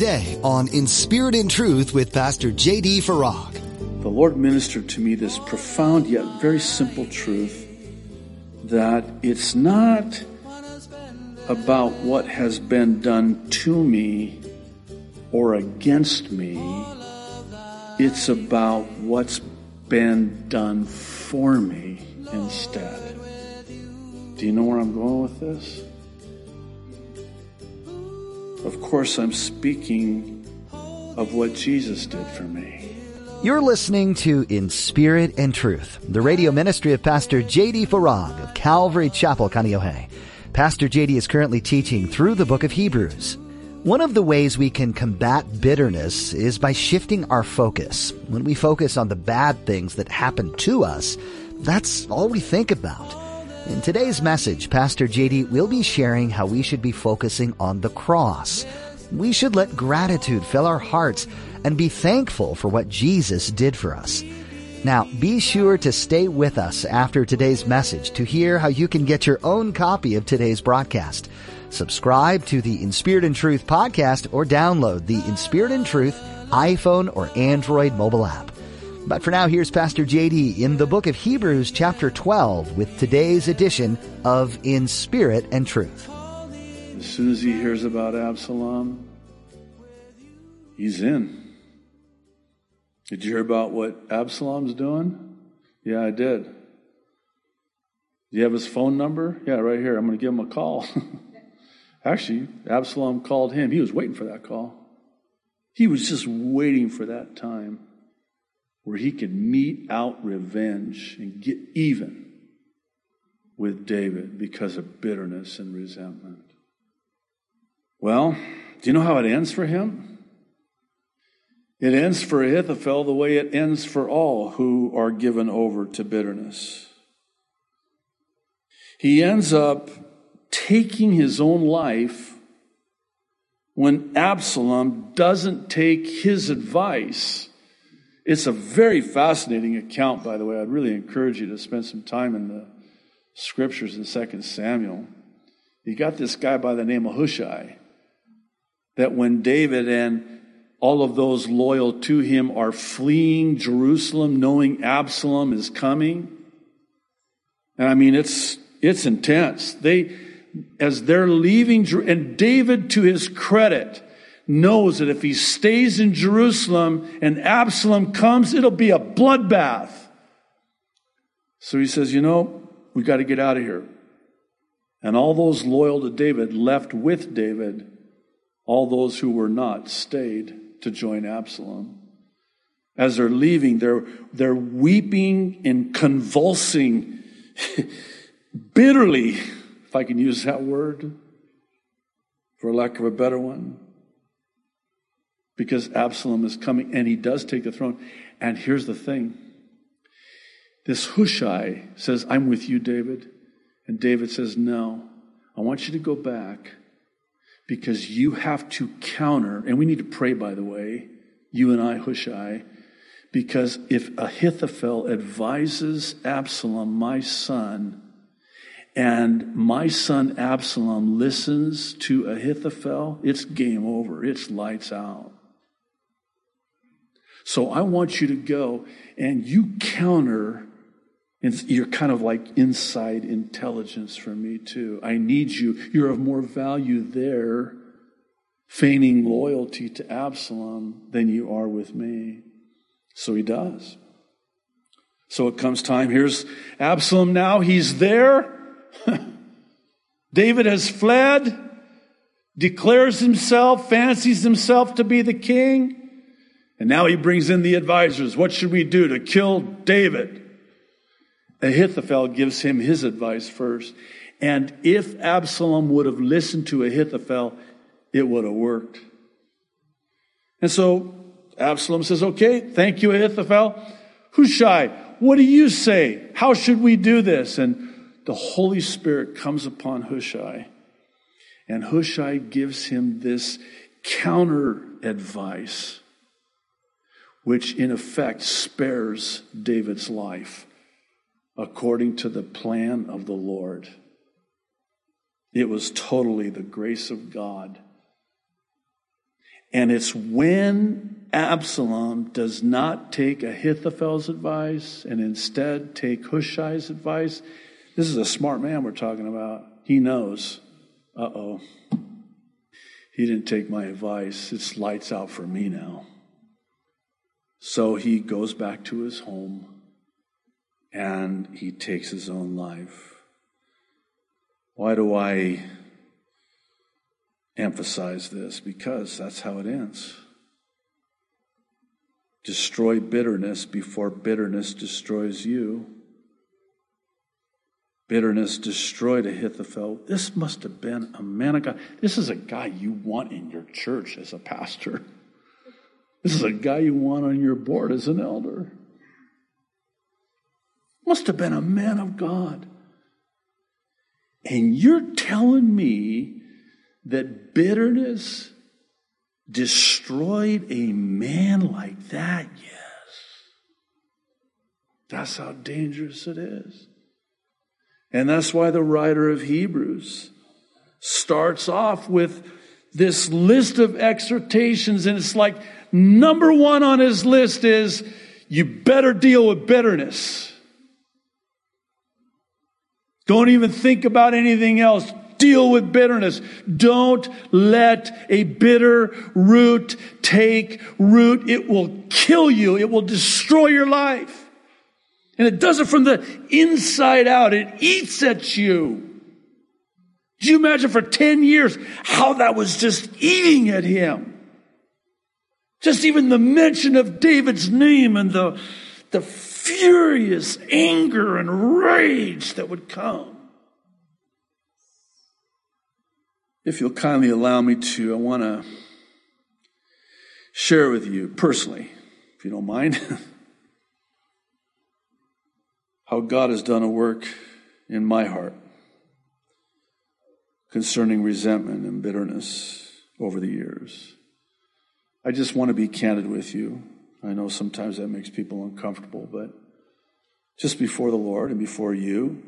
today on In Spirit and Truth with Pastor J.D. Farag. The Lord ministered to me this profound yet very simple truth that it's not about what has been done to me or against me. It's about what's been done for me instead. Do you know where I'm going with this? Of course, I'm speaking of what Jesus did for me. You're listening to In Spirit and Truth, the radio ministry of Pastor J.D. Farag of Calvary Chapel, Kaneohe. Pastor J.D. is currently teaching through the book of Hebrews. One of the ways we can combat bitterness is by shifting our focus. When we focus on the bad things that happen to us, that's all we think about. In today's message, Pastor J.D. will be sharing how we should be focusing on the cross. We should let gratitude fill our hearts and be thankful for what Jesus did for us. Now, be sure to stay with us after today's message to hear how you can get your own copy of today's broadcast. Subscribe to the In Spirit and Truth podcast or download the In Spirit and Truth iPhone or Android mobile app. But for now, here's Pastor J.D. in the book of Hebrews chapter 12 with today's edition of In Spirit and Truth. As soon as he hears about Absalom, he's in. Did you hear about what Absalom's doing? Yeah, I did. Do you have his phone number? Yeah, right here. I'm going to give him a call. Actually, Absalom called him. He was waiting for that call. He was just waiting for that time where he could mete out revenge and get even with David because of bitterness and resentment. Well, do you know how it ends for him? It ends for Ahithophel the way it ends for all who are given over to bitterness. He ends up taking his own life when Absalom doesn't take his advice. It's a very fascinating account, by the way. I'd really encourage you to spend some time in the scriptures in 2 Samuel. You got this guy by the name of Hushai, that when David and all of those loyal to him are fleeing Jerusalem, knowing Absalom is coming. And I mean, it's intense. As they're leaving, and David, to his credit, knows that if he stays in Jerusalem and Absalom comes, it'll be a bloodbath. So he says, you know, we got to get out of here. And all those loyal to David left with David. All those who were not stayed to join Absalom. As they're leaving, they're weeping and convulsing bitterly, if I can use that word, for lack of a better one, because Absalom is coming and he does take the throne. And here's the thing. This Hushai says, I'm with you, David. And David says, no, I want you to go back because you have to counter. And we need to pray, by the way, you and I, Hushai, because if Ahithophel advises Absalom, my son, and my son Absalom listens to Ahithophel, it's game over. It's lights out. So I want you to go and you counter. You're kind of like inside intelligence for me too. I need you. You're of more value there, feigning loyalty to Absalom, than you are with me. So he does. So it comes time. Here's Absalom now. He's there. David has fled, declares himself, fancies himself to be the king. And now he brings in the advisors. What should we do to kill David? Ahithophel gives him his advice first. And if Absalom would have listened to Ahithophel, it would have worked. And so Absalom says, okay, thank you, Ahithophel. Hushai, what do you say? How should we do this? And the Holy Spirit comes upon Hushai, and Hushai gives him this counter advice, which in effect spares David's life according to the plan of the Lord. It was totally the grace of God. And it's when Absalom does not take Ahithophel's advice and instead take Hushai's advice. This is a smart man we're talking about. He knows, uh-oh, he didn't take my advice. It's lights out for me now. So he goes back to his home and he takes his own life. Why do I emphasize this? Because that's how it ends. Destroy bitterness before bitterness destroys you. Bitterness destroyed Ahithophel. This must have been a man of God. This is a guy you want in your church as a pastor. This is a guy you want on your board as an elder. Must have been a man of God. And you're telling me that bitterness destroyed a man like that? Yes. That's how dangerous it is. And that's why the writer of Hebrews starts off with this list of exhortations. And it's like number one on his list is, you better deal with bitterness. Don't even think about anything else. Deal with bitterness. Don't let a bitter root take root. It will kill you. It will destroy your life. And it does it from the inside out. It eats at you. Do you imagine for 10 years how that was just eating at him? Just even the mention of David's name and the furious anger and rage that would come. If you'll kindly allow me to, I want to share with you personally, if you don't mind, how God has done a work in my heart concerning resentment and bitterness over the years. I just want to be candid with you. I know sometimes that makes people uncomfortable, but just before the Lord and before you,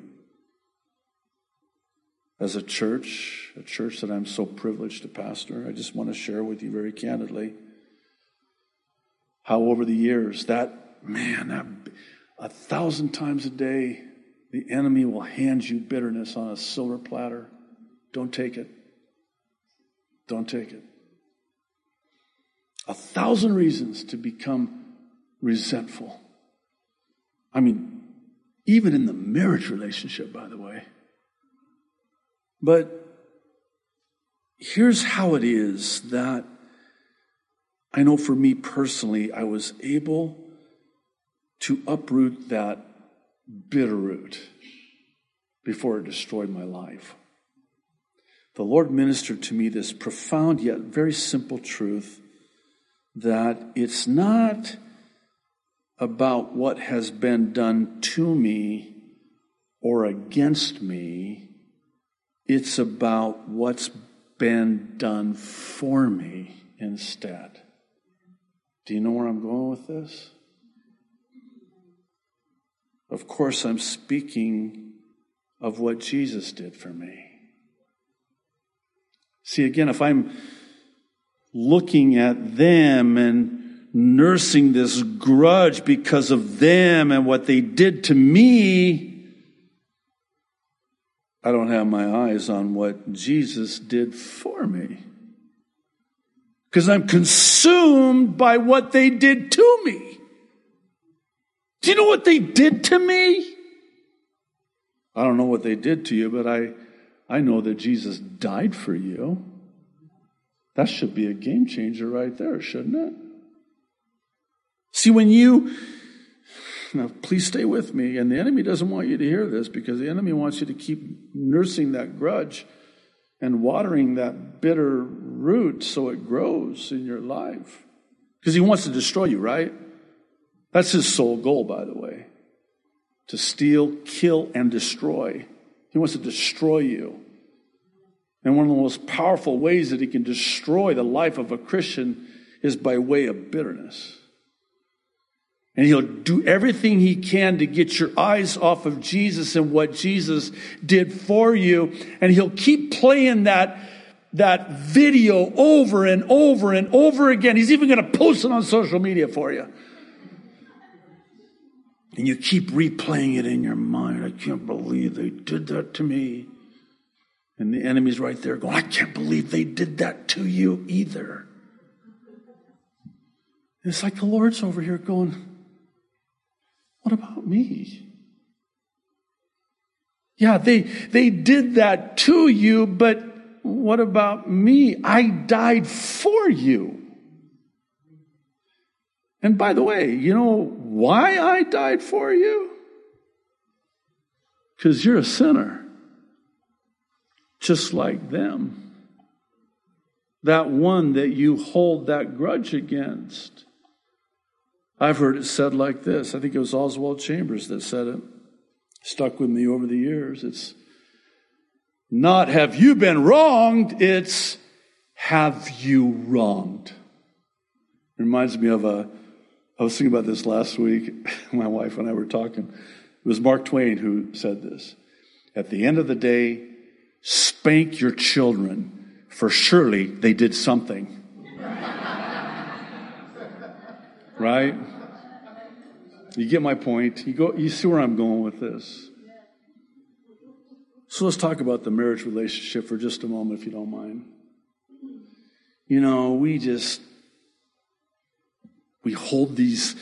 as a church that I'm so privileged to pastor, I just want to share with you very candidly how over the years, a 1,000 times a day, the enemy will hand you bitterness on a silver platter. Don't take it. Don't take it. 1,000 reasons to become resentful. I mean, even in the marriage relationship, by the way. But here's how it is that I know for me personally, I was able to uproot that bitter root before it destroyed my life. The Lord ministered to me this profound yet very simple truth, that it's not about what has been done to me or against me. It's about what's been done for me instead. Do you know where I'm going with this? Of course, I'm speaking of what Jesus did for me. See, again, if I'm looking at them and nursing this grudge because of them and what they did to me, I don't have my eyes on what Jesus did for me. Because I'm consumed by what they did to me. Do you know what they did to me? I don't know what they did to you, but I know that Jesus died for you. That should be a game changer right there, shouldn't it? See, now please stay with me, and the enemy doesn't want you to hear this, because the enemy wants you to keep nursing that grudge and watering that bitter root so it grows in your life. Because he wants to destroy you, right? That's his sole goal, by the way, to steal, kill, and destroy. He wants to destroy you. And one of the most powerful ways that he can destroy the life of a Christian is by way of bitterness. And he'll do everything he can to get your eyes off of Jesus and what Jesus did for you. And he'll keep playing that that video over and over and over again. He's even going to post it on social media for you. And you keep replaying it in your mind. I can't believe they did that to me. And the enemy's right there going, I can't believe they did that to you either. And it's like the Lord's over here going, what about me? Yeah, they did that to you, but what about me? I died for you. And by the way, you know why I died for you? Because you're a sinner, just like them. That one that you hold that grudge against. I've heard it said like this. I think it was Oswald Chambers that said it. Stuck with me over the years. It's not have you been wronged, it's have you wronged. It reminds me of I was thinking about this last week. My wife and I were talking. It was Mark Twain who said this. At the end of the day, spank your children, for surely they did something. Right? You get my point. You see where I'm going with this. So let's talk about the marriage relationship for just a moment, if you don't mind. You know, we hold these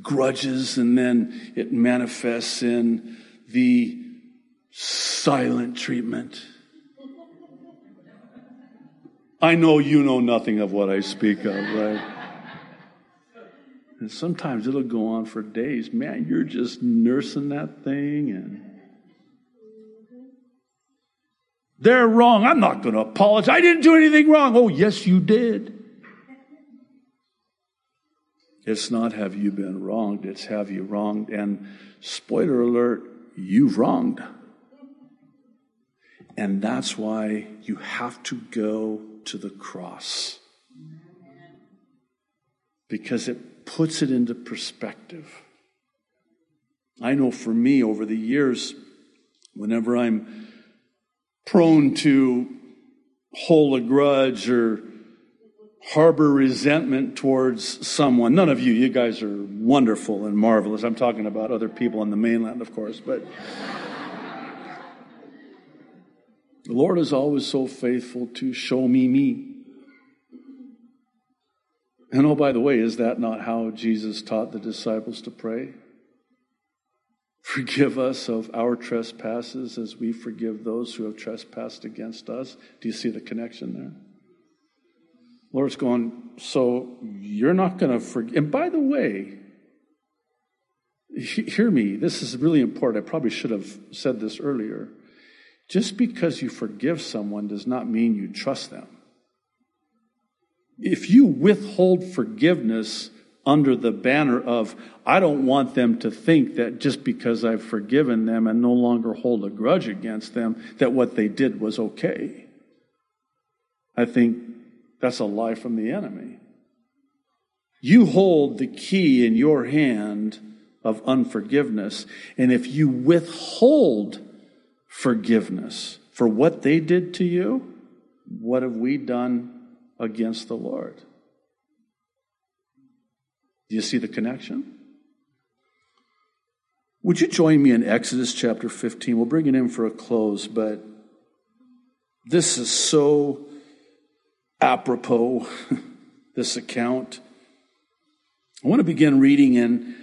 grudges, and then it manifests in the silent treatment. I know you know nothing of what I speak of, right? And sometimes it'll go on for days. Man, you're just nursing that thing. And they're wrong. I'm not going to apologize. I didn't do anything wrong. Oh, yes, you did. It's not have you been wronged. It's have you wronged. And spoiler alert, you've wronged. And that's why you have to go to the cross. Because it puts it into perspective. I know for me over the years, whenever I'm prone to hold a grudge or harbor resentment towards someone. None of you. You guys are wonderful and marvelous. I'm talking about other people on the mainland, of course. But the Lord is always so faithful to show me. And oh, by the way, is that not how Jesus taught the disciples to pray? Forgive us of our trespasses as we forgive those who have trespassed against us. Do you see the connection there? Lord's going, so you're not going to forgive. And by the way, hear me. This is really important. I probably should have said this earlier. Just because you forgive someone does not mean you trust them. If you withhold forgiveness under the banner of, I don't want them to think that just because I've forgiven them and no longer hold a grudge against them, that what they did was okay. I think that's a lie from the enemy. You hold the key in your hand of unforgiveness, and if you withhold forgiveness for what they did to you, what have we done against the Lord? Do you see the connection? Would you join me in Exodus chapter 15? We'll bring it in for a close, but this is so apropos, this account. I want to begin reading in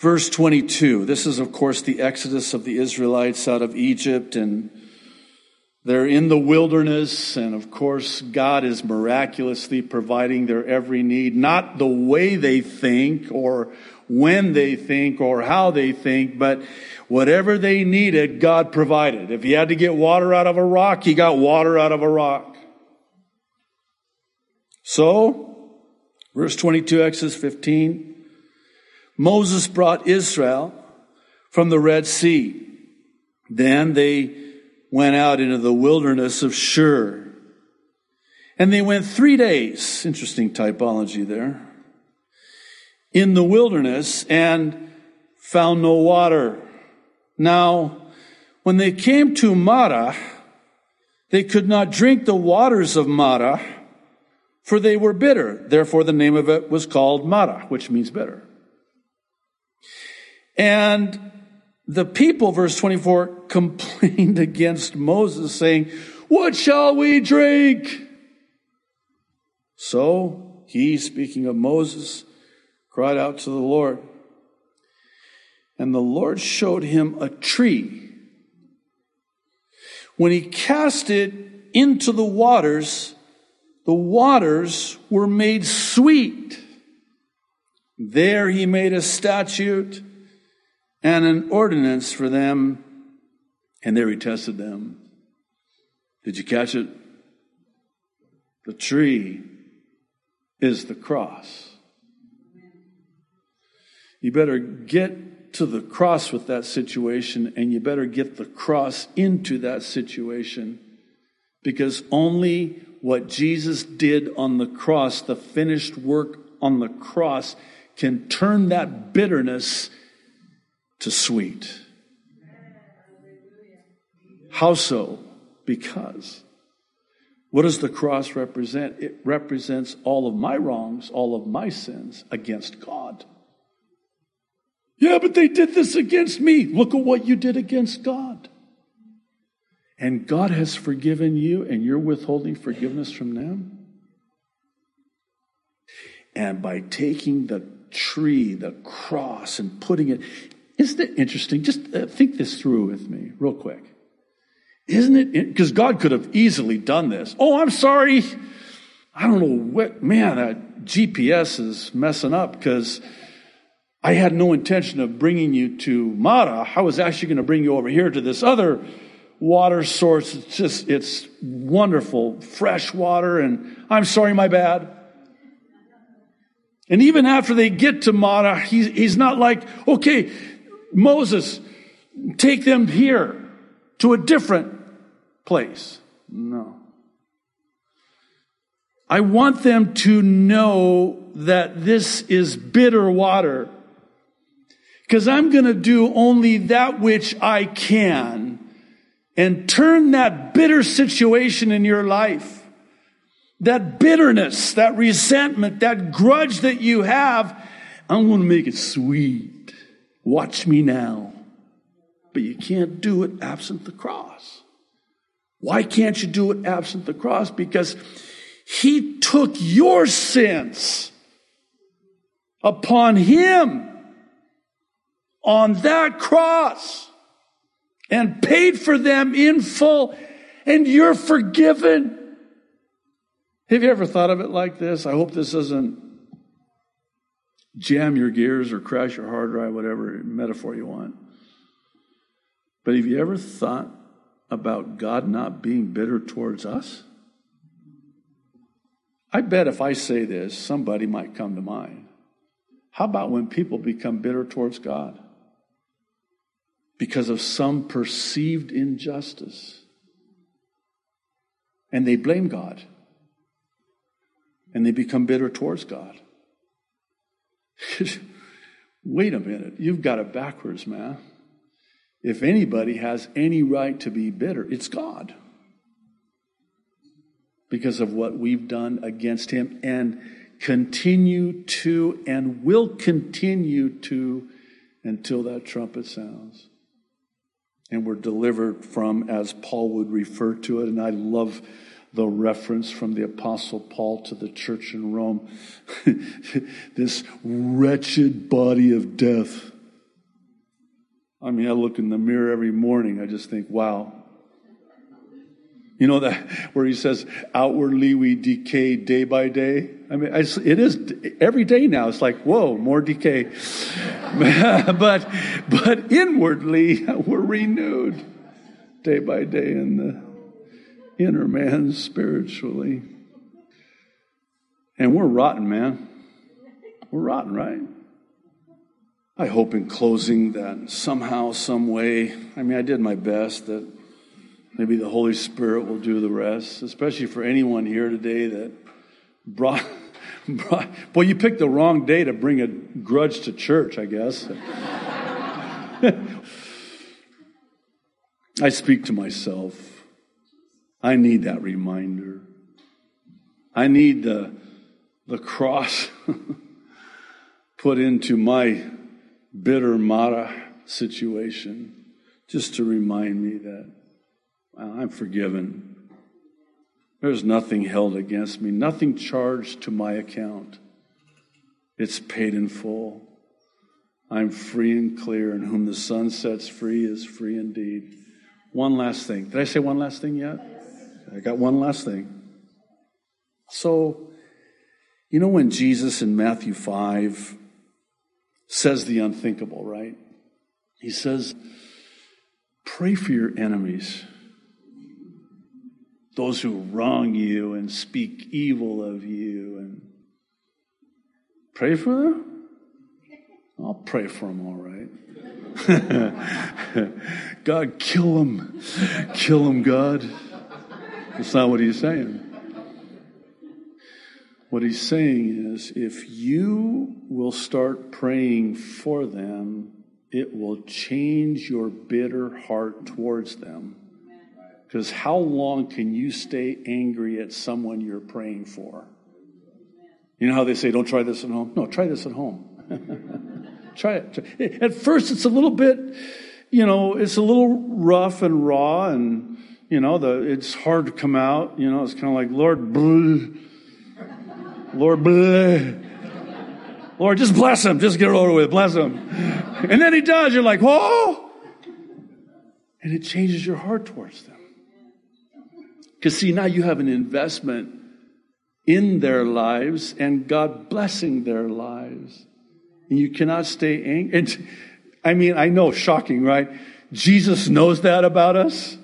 verse 22. This is, of course, the exodus of the Israelites out of Egypt, and they're in the wilderness, and of course, God is miraculously providing their every need, not the way they think or when they think or how they think, but whatever they needed, God provided. If he had to get water out of a rock, he got water out of a rock. So, verse 22, Exodus 15, Moses brought Israel from the Red Sea. Then they went out into the wilderness of Shur. And they went 3 days, interesting typology there, in the wilderness and found no water. Now, when they came to Marah, They could not drink the waters of Marah, for they were bitter. Therefore, the name of it was called Marah, which means bitter. And the people, verse 24, complained against Moses, saying, "What shall we drink?" So he, speaking of Moses, cried out to the Lord. And the Lord showed him a tree. When he cast it into the waters were made sweet. There he made a statute and an ordinance for them, and there he tested them. Did you catch it? The tree is the cross. You better get to the cross with that situation, and you better get the cross into that situation, because only what Jesus did on the cross, the finished work on the cross, can turn that bitterness to sweet. How so? Because what does the cross represent? It represents all of my wrongs, all of my sins against God. Yeah, but they did this against me. Look at what you did against God. And God has forgiven you, and you're withholding forgiveness from them. And by taking the tree, the cross, and putting it... Isn't it interesting? Just think this through with me real quick. Isn't it? Because God could have easily done this. Oh, I'm sorry. I don't know what, man, that GPS is messing up because I had no intention of bringing you to Marah. I was actually going to bring you over here to this other water source. It's just, it's wonderful, fresh water. And I'm sorry, my bad. And even after they get to Marah, he's not like, okay, Moses, take them here to a different place. No. I want them to know that this is bitter water, because I'm going to do only that which I can and turn that bitter situation in your life, that bitterness, that resentment, that grudge that you have, I'm going to make it sweet. Watch me now. But you can't do it absent the cross. Why can't you do it absent the cross? Because he took your sins upon him on that cross and paid for them in full, and you're forgiven. Have you ever thought of it like this? I hope this doesn't jam your gears or crash your hard drive, whatever metaphor you want. But have you ever thought about God not being bitter towards us? I bet if I say this, somebody might come to mind. How about when people become bitter towards God because of some perceived injustice, and they blame God, and they become bitter towards God? Wait a minute, you've got it backwards, man. If anybody has any right to be bitter, it's God, because of what we've done against him and continue to and will continue to until that trumpet sounds. And we're delivered from, as Paul would refer to it, and I love the reference from the Apostle Paul to the church in Rome, this wretched body of death. I mean, I look in the mirror every morning. I just think, wow. You know that where he says, outwardly we decay day by day. I mean, it is every day now. It's like, whoa, more decay. but inwardly we're renewed day by day in the inner man spiritually. And we're rotten, man. We're rotten, right? I hope in closing that somehow, some way, I mean, I did my best, that maybe the Holy Spirit will do the rest, especially for anyone here today that brought boy, you picked the wrong day to bring a grudge to church, I guess. I speak to myself. I need that reminder. I need the cross put into my bitter Marah situation just to remind me that I'm forgiven. There's nothing held against me, nothing charged to my account. It's paid in full. I'm free and clear, and whom the Son sets free is free indeed. One last thing. Did I say one last thing yet? I got one last thing. So, you know when Jesus in Matthew 5 says the unthinkable, right? He says, pray for your enemies, those who wrong you and speak evil of you, and pray for them? I'll pray for them, all right. God, kill them. Kill them, God. That's not what he's saying. What he's saying is, if you will start praying for them, it will change your bitter heart towards them. Because how long can you stay angry at someone you're praying for? You know how they say, don't try this at home? No, try this at home. Try it. At first, it's a little bit, it's a little rough and raw, and, it's hard to come out. It's kind of like, Lord, bleh. Lord, bleh. Lord, just bless him. Just get it over with. Bless him. And then he does. You're like, whoa. And it changes your heart towards them. Because, see, now you have an investment in their lives and God blessing their lives. And you cannot stay angry. And, I know, shocking, right? Jesus knows that about us.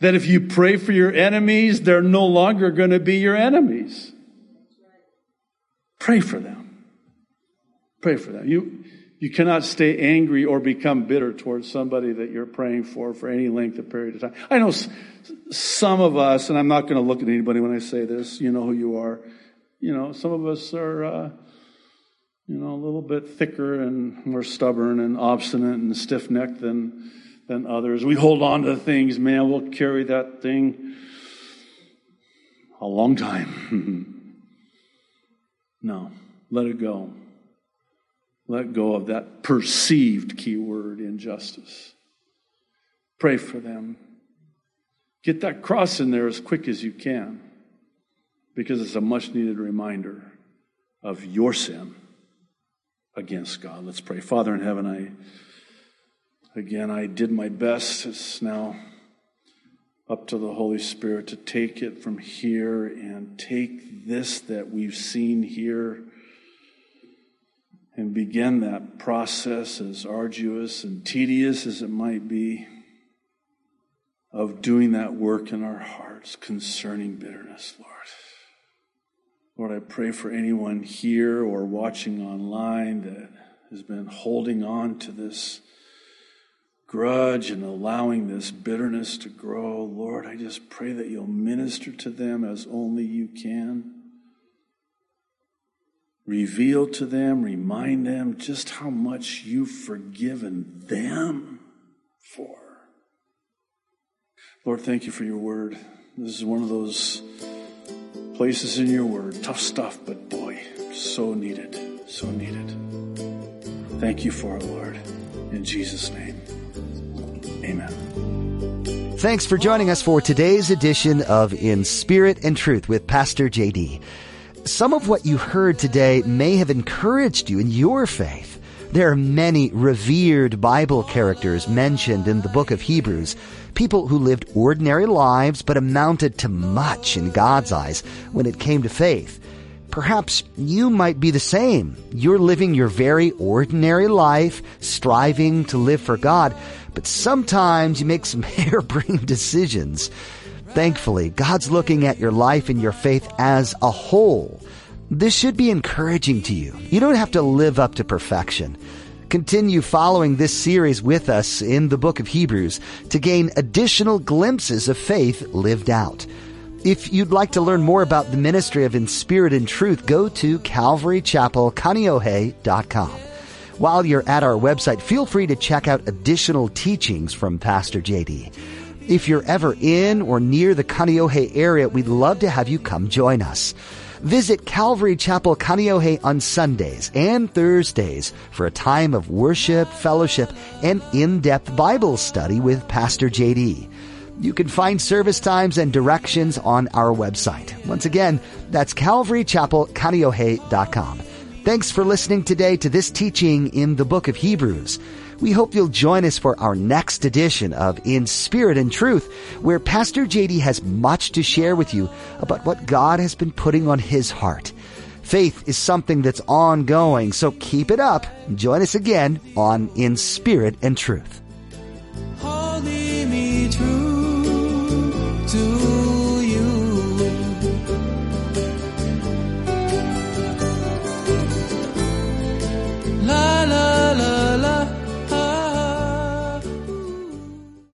That if you pray for your enemies, they're no longer going to be your enemies. Pray for them. Pray for them. You cannot stay angry or become bitter towards somebody that you're praying for any length of period of time. I know some of us, and I'm not going to look at anybody when I say this, you know who you are. Some of us are... a little bit thicker and more stubborn and obstinate and stiff-necked than others. We hold on to things, man. We'll carry that thing a long time. No, let it go. Let go of that perceived keyword, injustice. Pray for them. Get that cross in there as quick as you can, because it's a much-needed reminder of your sin against God. Let's pray. Father in heaven, I did my best. It's now up to the Holy Spirit to take it from here and take this that we've seen here and begin that process, as arduous and tedious as it might be, of doing that work in our hearts concerning bitterness, Lord. Lord, I pray for anyone here or watching online that has been holding on to this grudge and allowing this bitterness to grow. Lord, I just pray that you'll minister to them as only you can. Reveal to them, remind them just how much you've forgiven them for. Lord, thank you for your word. This is one of those places in your word, tough stuff, but boy, so needed, so needed. Thank you for it, Lord. In Jesus' name, amen. Thanks for joining us for today's edition of In Spirit and Truth with Pastor J.D. Some of what you heard today may have encouraged you in your faith. There are many revered Bible characters mentioned in the book of Hebrews, people who lived ordinary lives but amounted to much in God's eyes when it came to faith. Perhaps you might be the same. You're living your very ordinary life, striving to live for God, but sometimes you make some harebrained decisions. Thankfully, God's looking at your life and your faith as a whole. This should be encouraging to you. You don't have to live up to perfection. Continue following this series with us in the book of Hebrews to gain additional glimpses of faith lived out. If you'd like to learn more about the ministry of In Spirit and Truth, go to calvarychapelkaneohe.com. While you're at our website, feel free to check out additional teachings from Pastor J.D. If you're ever in or near the Kaneohe area, we'd love to have you come join us. Visit Calvary Chapel Kaneohe on Sundays and Thursdays for a time of worship, fellowship, and in-depth Bible study with Pastor J.D. You can find service times and directions on our website. Once again, that's calvarychapelkaneohe.com. Thanks for listening today to this teaching in the book of Hebrews. We hope you'll join us for our next edition of In Spirit and Truth, where Pastor J.D. has much to share with you about what God has been putting on his heart. Faith is something that's ongoing, so keep it up. Join us again on In Spirit and Truth.